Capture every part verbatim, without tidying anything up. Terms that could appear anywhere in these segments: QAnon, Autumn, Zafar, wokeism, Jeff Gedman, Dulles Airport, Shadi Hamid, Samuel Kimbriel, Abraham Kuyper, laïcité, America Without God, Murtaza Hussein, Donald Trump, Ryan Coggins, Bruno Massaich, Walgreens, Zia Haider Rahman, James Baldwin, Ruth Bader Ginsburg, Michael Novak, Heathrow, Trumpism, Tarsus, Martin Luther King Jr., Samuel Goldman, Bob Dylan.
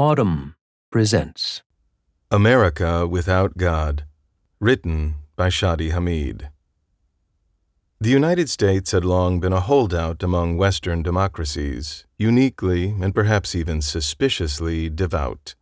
Autumn presents America Without God, written by Shadi Hamid. The United States had long been a holdout among Western democracies, uniquely and perhaps even suspiciously devout.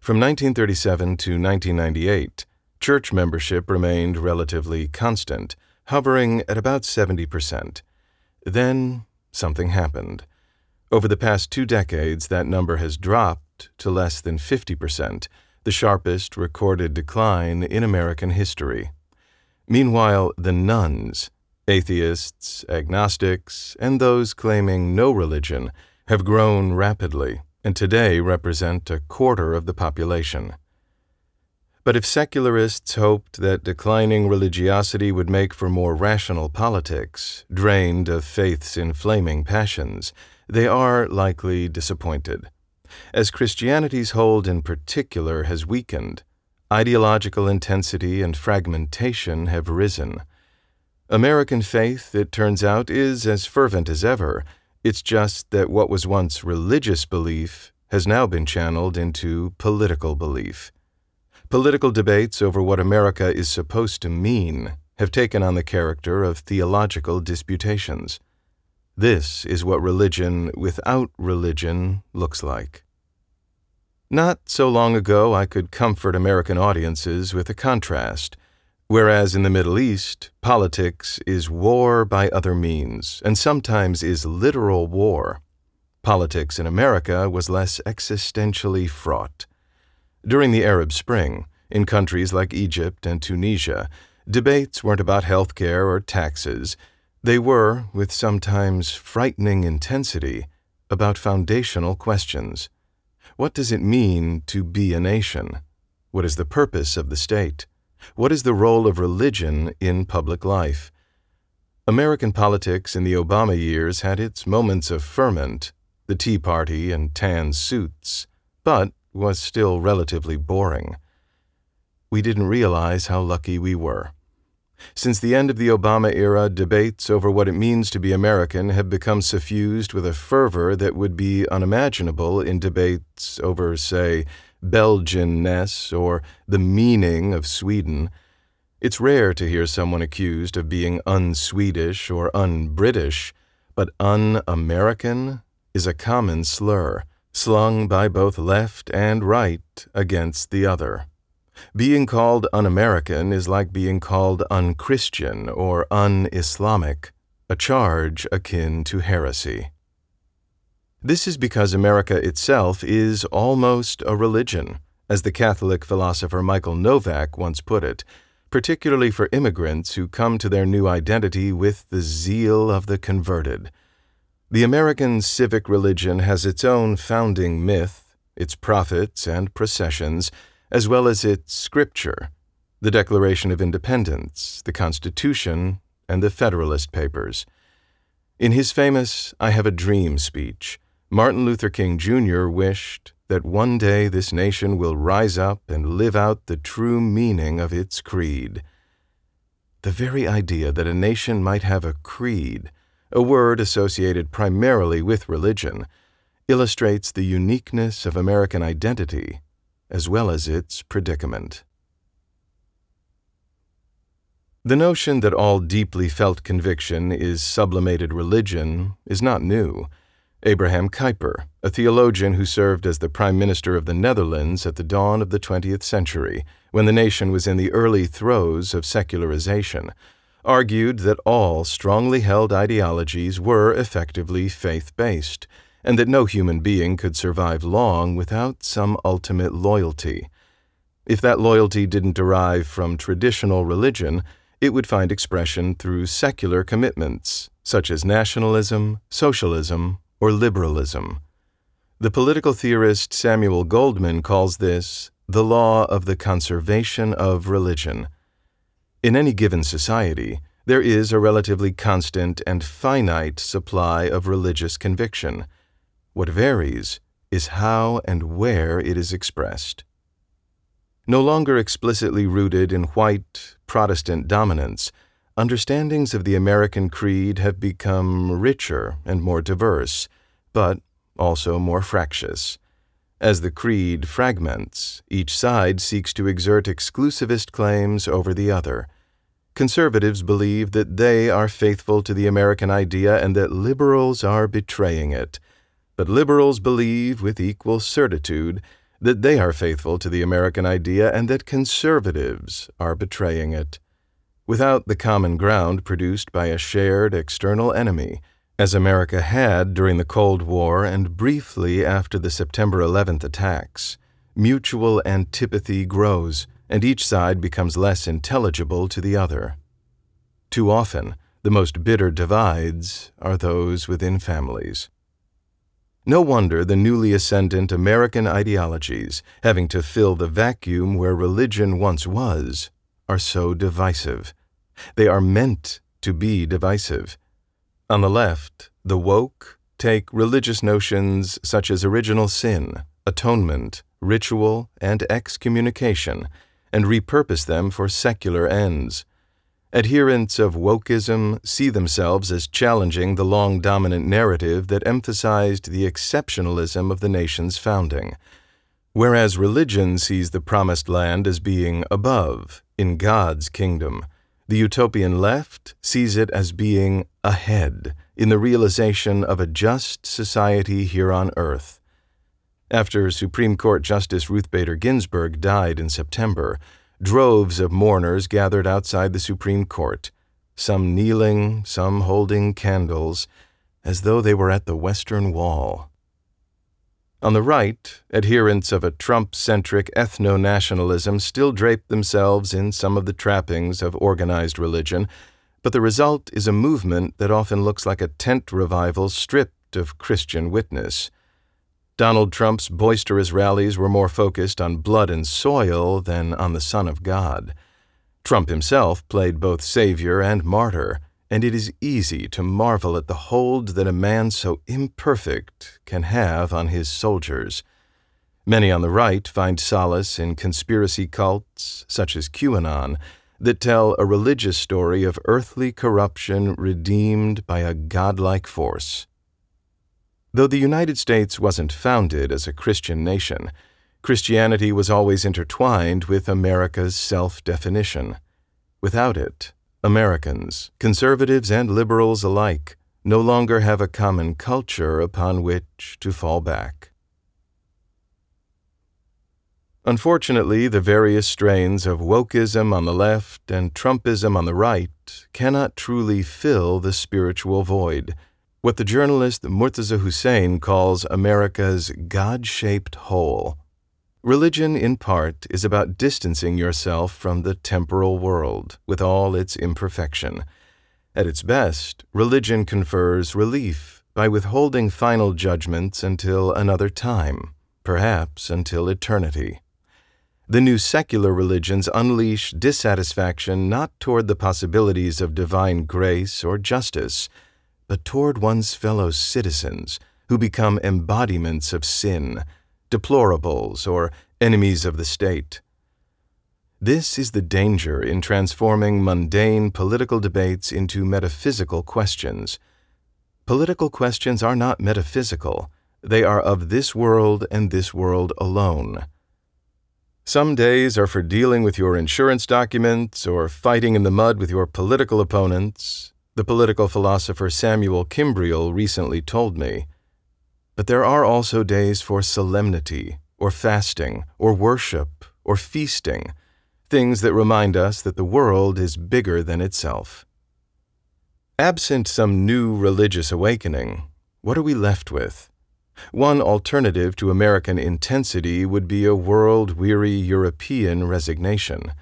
From nineteen thirty-seven to nineteen ninety-eight, church membership remained relatively constant, hovering at about seventy percent. Then something happened. Over the past two decades, that number has dropped to less than fifty percent, the sharpest recorded decline in American history. Meanwhile, the nuns, atheists, agnostics, and those claiming no religion, have grown rapidly and today represent a quarter of the population. But if secularists hoped that declining religiosity would make for more rational politics, drained of faith's inflaming passions, they are likely disappointed. As Christianity's hold in particular has weakened, ideological intensity and fragmentation have risen. American faith, it turns out, is as fervent as ever. It's just that what was once religious belief has now been channeled into political belief. Political debates over what America is supposed to mean have taken on the character of theological disputations. This is what religion without religion looks like. Not so long ago, I could comfort American audiences with a contrast. Whereas in the Middle East, politics is war by other means, and sometimes is literal war, politics in America was less existentially fraught. During the Arab Spring, in countries like Egypt and Tunisia, debates weren't about health care or taxes. They were, with sometimes frightening intensity, about foundational questions. What does it mean to be a nation? What is the purpose of the state? What is the role of religion in public life? American politics in the Obama years had its moments of ferment, the Tea Party and tan suits, but was still relatively boring. We didn't realize how lucky we were. Since the end of the Obama era, debates over what it means to be American have become suffused with a fervor that would be unimaginable in debates over, say, Belgian-ness or the meaning of Sweden. It's rare to hear someone accused of being un-Swedish or un-British, but un-American is a common slur, slung by both left and right against the other. Being called un-American is like being called un-Christian or un-Islamic, a charge akin to heresy. This is because America itself is almost a religion, as the Catholic philosopher Michael Novak once put it, particularly for immigrants who come to their new identity with the zeal of the converted. The American civic religion has its own founding myth, its prophets and processions, as well as its scripture, the Declaration of Independence, the Constitution, and the Federalist Papers. In his famous I Have a Dream speech, Martin Luther King Junior wished that one day this nation will rise up and live out the true meaning of its creed. The very idea that a nation might have a creed, a word associated primarily with religion, illustrates the uniqueness of American identity as well as its predicament. The notion that all deeply felt conviction is sublimated religion is not new. Abraham Kuyper, a theologian who served as the Prime Minister of the Netherlands at the dawn of the twentieth century, when the nation was in the early throes of secularization, argued that all strongly held ideologies were effectively faith-based, and that no human being could survive long without some ultimate loyalty. If that loyalty didn't derive from traditional religion, it would find expression through secular commitments, such as nationalism, socialism, or liberalism. The political theorist Samuel Goldman calls this the law of the conservation of religion. In any given society, there is a relatively constant and finite supply of religious conviction. What varies is how and where it is expressed. No longer explicitly rooted in white Protestant dominance, understandings of the American creed have become richer and more diverse, but also more fractious. As the creed fragments, each side seeks to exert exclusivist claims over the other. Conservatives believe that they are faithful to the American idea and that liberals are betraying it. But liberals believe with equal certitude that they are faithful to the American idea and that conservatives are betraying it. Without the common ground produced by a shared external enemy, as America had during the Cold War and briefly after the September eleventh attacks, mutual antipathy grows and each side becomes less intelligible to the other. Too often, the most bitter divides are those within families. No wonder the newly ascendant American ideologies, having to fill the vacuum where religion once was, are so divisive. They are meant to be divisive. On the left, the woke take religious notions such as original sin, atonement, ritual, and excommunication, and repurpose them for secular ends. Adherents of wokeism see themselves as challenging the long dominant narrative that emphasized the exceptionalism of the nation's founding. Whereas religion sees the promised land as being above, in God's kingdom, the utopian left sees it as being ahead in the realization of a just society here on earth. After Supreme Court Justice Ruth Bader Ginsburg died in September, droves of mourners gathered outside the Supreme Court, some kneeling, some holding candles, as though they were at the Western Wall. On the right, adherents of a Trump-centric ethno-nationalism still drape themselves in some of the trappings of organized religion, but the result is a movement that often looks like a tent revival stripped of Christian witness. Donald Trump's boisterous rallies were more focused on blood and soil than on the Son of God. Trump himself played both savior and martyr, and it is easy to marvel at the hold that a man so imperfect can have on his soldiers. Many on the right find solace in conspiracy cults, such as QAnon, that tell a religious story of earthly corruption redeemed by a godlike force. Though the United States wasn't founded as a Christian nation, Christianity was always intertwined with America's self-definition. Without it, Americans, conservatives and liberals alike, no longer have a common culture upon which to fall back. Unfortunately, the various strains of wokeism on the left and Trumpism on the right cannot truly fill the spiritual void, what the journalist Murtaza Hussein calls America's God-shaped hole. Religion, in part, is about distancing yourself from the temporal world, with all its imperfection. At its best, religion confers relief by withholding final judgments until another time, perhaps until eternity. The new secular religions unleash dissatisfaction not toward the possibilities of divine grace or justice, but toward one's fellow citizens, who become embodiments of sin, deplorables, or enemies of the state. This is the danger in transforming mundane political debates into metaphysical questions. Political questions are not metaphysical. They are of this world and this world alone. Some days are for dealing with your insurance documents or fighting in the mud with your political opponents, the political philosopher Samuel Kimbriel recently told me, but there are also days for solemnity, or fasting, or worship, or feasting, things that remind us that the world is bigger than itself. Absent some new religious awakening, what are we left with? One alternative to American intensity would be a world-weary European resignation.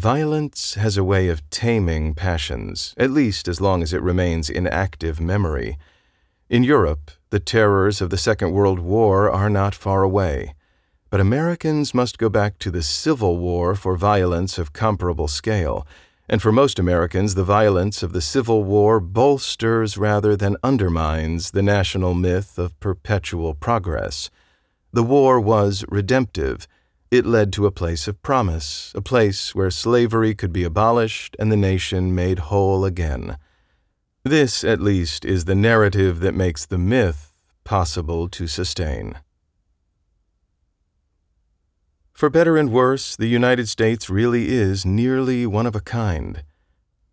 Violence has a way of taming passions, at least as long as it remains in active memory. In Europe, the terrors of the Second World War are not far away, but Americans must go back to the Civil War for violence of comparable scale, and for most Americans, the violence of the Civil War bolsters rather than undermines the national myth of perpetual progress. The war was redemptive. It led to a place of promise, a place where slavery could be abolished and the nation made whole again. This, at least, is the narrative that makes the myth possible to sustain. For better and worse, the United States really is nearly one of a kind.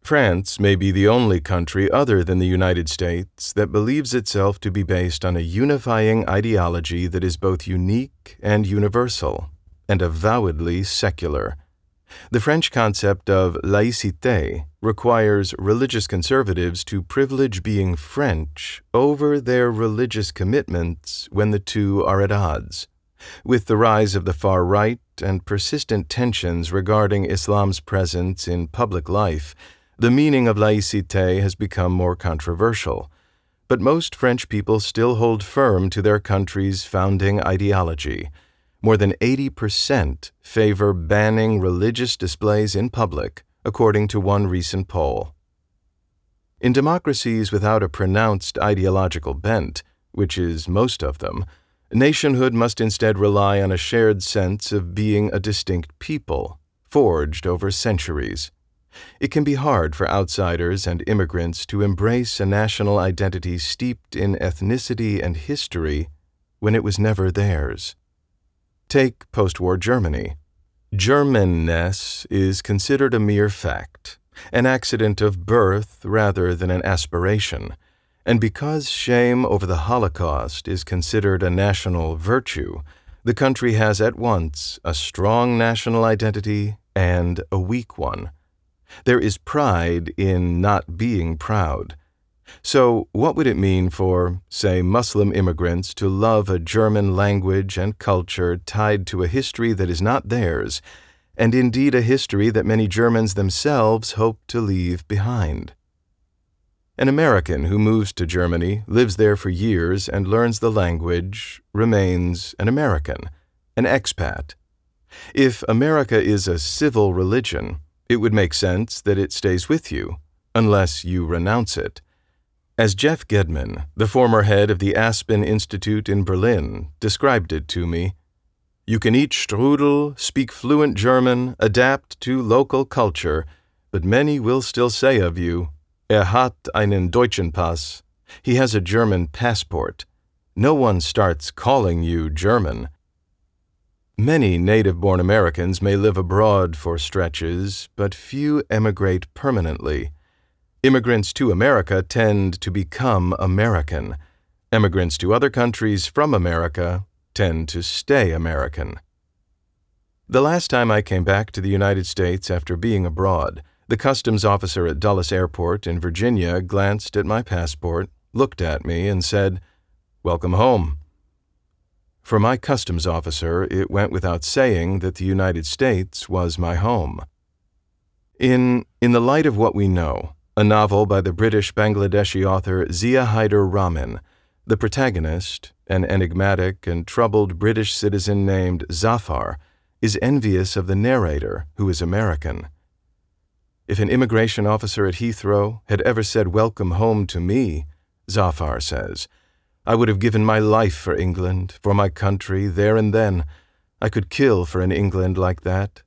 France may be the only country other than the United States that believes itself to be based on a unifying ideology that is both unique and universal, and avowedly secular. The French concept of laïcité requires religious conservatives to privilege being French over their religious commitments when the two are at odds. With the rise of the far right and persistent tensions regarding Islam's presence in public life, the meaning of laïcité has become more controversial, but most French people still hold firm to their country's founding ideology. More than eighty percent favor banning religious displays in public, according to one recent poll. In democracies without a pronounced ideological bent, which is most of them, nationhood must instead rely on a shared sense of being a distinct people, forged over centuries. It can be hard for outsiders and immigrants to embrace a national identity steeped in ethnicity and history when it was never theirs. Take post-war Germany. Germanness is considered a mere fact, an accident of birth rather than an aspiration, and because shame over the Holocaust is considered a national virtue, the country has at once a strong national identity and a weak one. There is pride in not being proud. So what would it mean for, say, Muslim immigrants to love a German language and culture tied to a history that is not theirs, and indeed a history that many Germans themselves hope to leave behind? An American who moves to Germany, lives there for years, and learns the language remains an American, an expat. If America is a civil religion, it would make sense that it stays with you, unless you renounce it. As Jeff Gedman, the former head of the Aspen Institute in Berlin, described it to me, you can eat strudel, speak fluent German, adapt to local culture, but many will still say of you, Er hat einen deutschen Pass. He has a German passport. No one starts calling you German. Many native-born Americans may live abroad for stretches, but few emigrate permanently. Immigrants to America tend to become American. Immigrants to other countries from America tend to stay American. The last time I came back to the United States after being abroad, the customs officer at Dulles Airport in Virginia glanced at my passport, looked at me, and said, "Welcome home." For my customs officer, it went without saying that the United States was my home. In In the Light of What We Know, a novel by the British Bangladeshi author Zia Haider Rahman, the protagonist, an enigmatic and troubled British citizen named Zafar, is envious of the narrator, who is American. If an immigration officer at Heathrow had ever said welcome home to me, Zafar says, I would have given my life for England, for my country, there and then. I could kill for an England like that.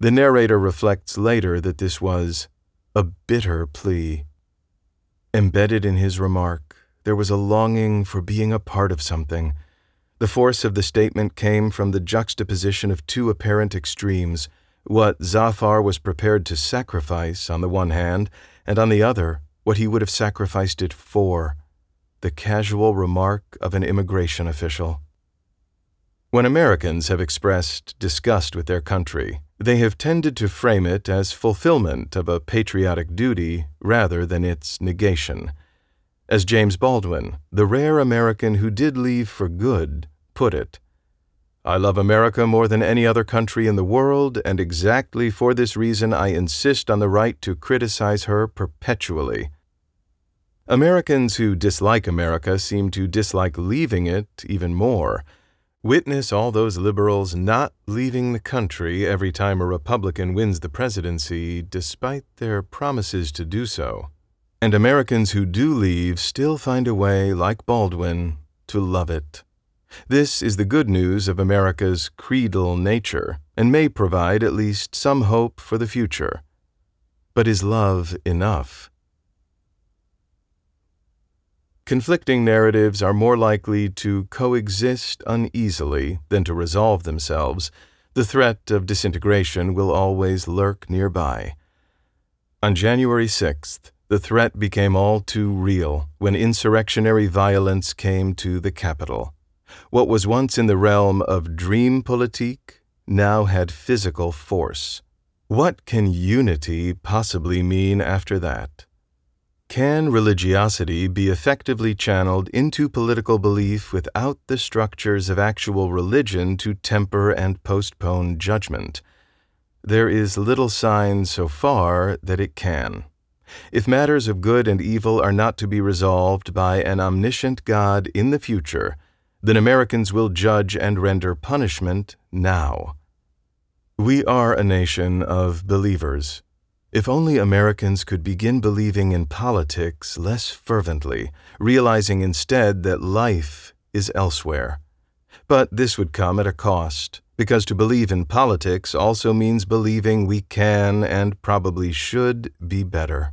The narrator reflects later that this was a bitter plea. Embedded in his remark, there was a longing for being a part of something. The force of the statement came from the juxtaposition of two apparent extremes, what Zafar was prepared to sacrifice on the one hand, and on the other, what he would have sacrificed it for, the casual remark of an immigration official. When Americans have expressed disgust with their country, they have tended to frame it as fulfillment of a patriotic duty rather than its negation. As James Baldwin, the rare American who did leave for good, put it, I love America more than any other country in the world, and exactly for this reason I insist on the right to criticize her perpetually. Americans who dislike America seem to dislike leaving it even more. Witness all those liberals not leaving the country every time a Republican wins the presidency, despite their promises to do so. And Americans who do leave still find a way, like Baldwin, to love it. This is the good news of America's creedal nature, and may provide at least some hope for the future. But is love enough? Conflicting narratives are more likely to coexist uneasily than to resolve themselves, The threat of disintegration will always lurk nearby. On January sixth, the threat became all too real when insurrectionary violence came to the capital. What was once in the realm of dreampolitik now had physical force. What can unity possibly mean after that? Can religiosity be effectively channeled into political belief without the structures of actual religion to temper and postpone judgment? There is little sign so far that it can. If matters of good and evil are not to be resolved by an omniscient God in the future, then Americans will judge and render punishment now. We are a nation of believers. If only Americans could begin believing in politics less fervently, realizing instead that life is elsewhere. But this would come at a cost, because to believe in politics also means believing we can and probably should be better.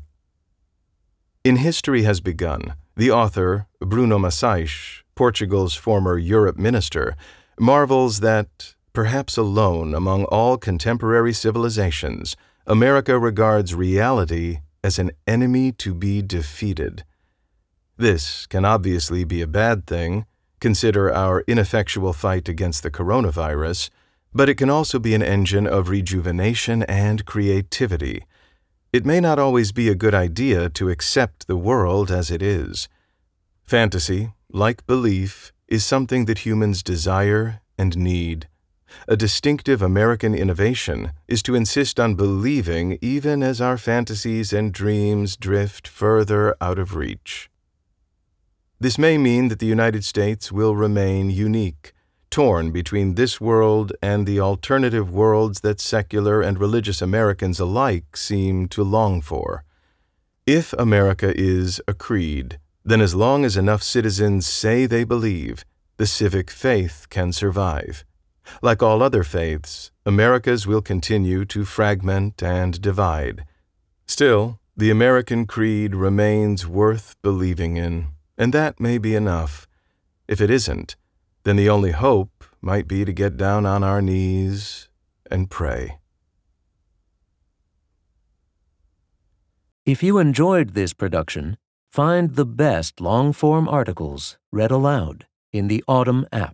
In History Has Begun, the author, Bruno Massaich, Portugal's former Europe minister, marvels that, perhaps alone among all contemporary civilizations, America regards reality as an enemy to be defeated. This can obviously be a bad thing, consider our ineffectual fight against the coronavirus, but it can also be an engine of rejuvenation and creativity. It may not always be a good idea to accept the world as it is. Fantasy, like belief, is something that humans desire and need. A distinctive American innovation is to insist on believing even as our fantasies and dreams drift further out of reach. This may mean that the United States will remain unique, torn between this world and the alternative worlds that secular and religious Americans alike seem to long for. If America is a creed, then as long as enough citizens say they believe, the civic faith can survive. Like all other faiths, America's will continue to fragment and divide. Still, the American creed remains worth believing in, and that may be enough. If it isn't, then the only hope might be to get down on our knees and pray. If you enjoyed this production, find the best long-form articles read aloud in the Autumn app,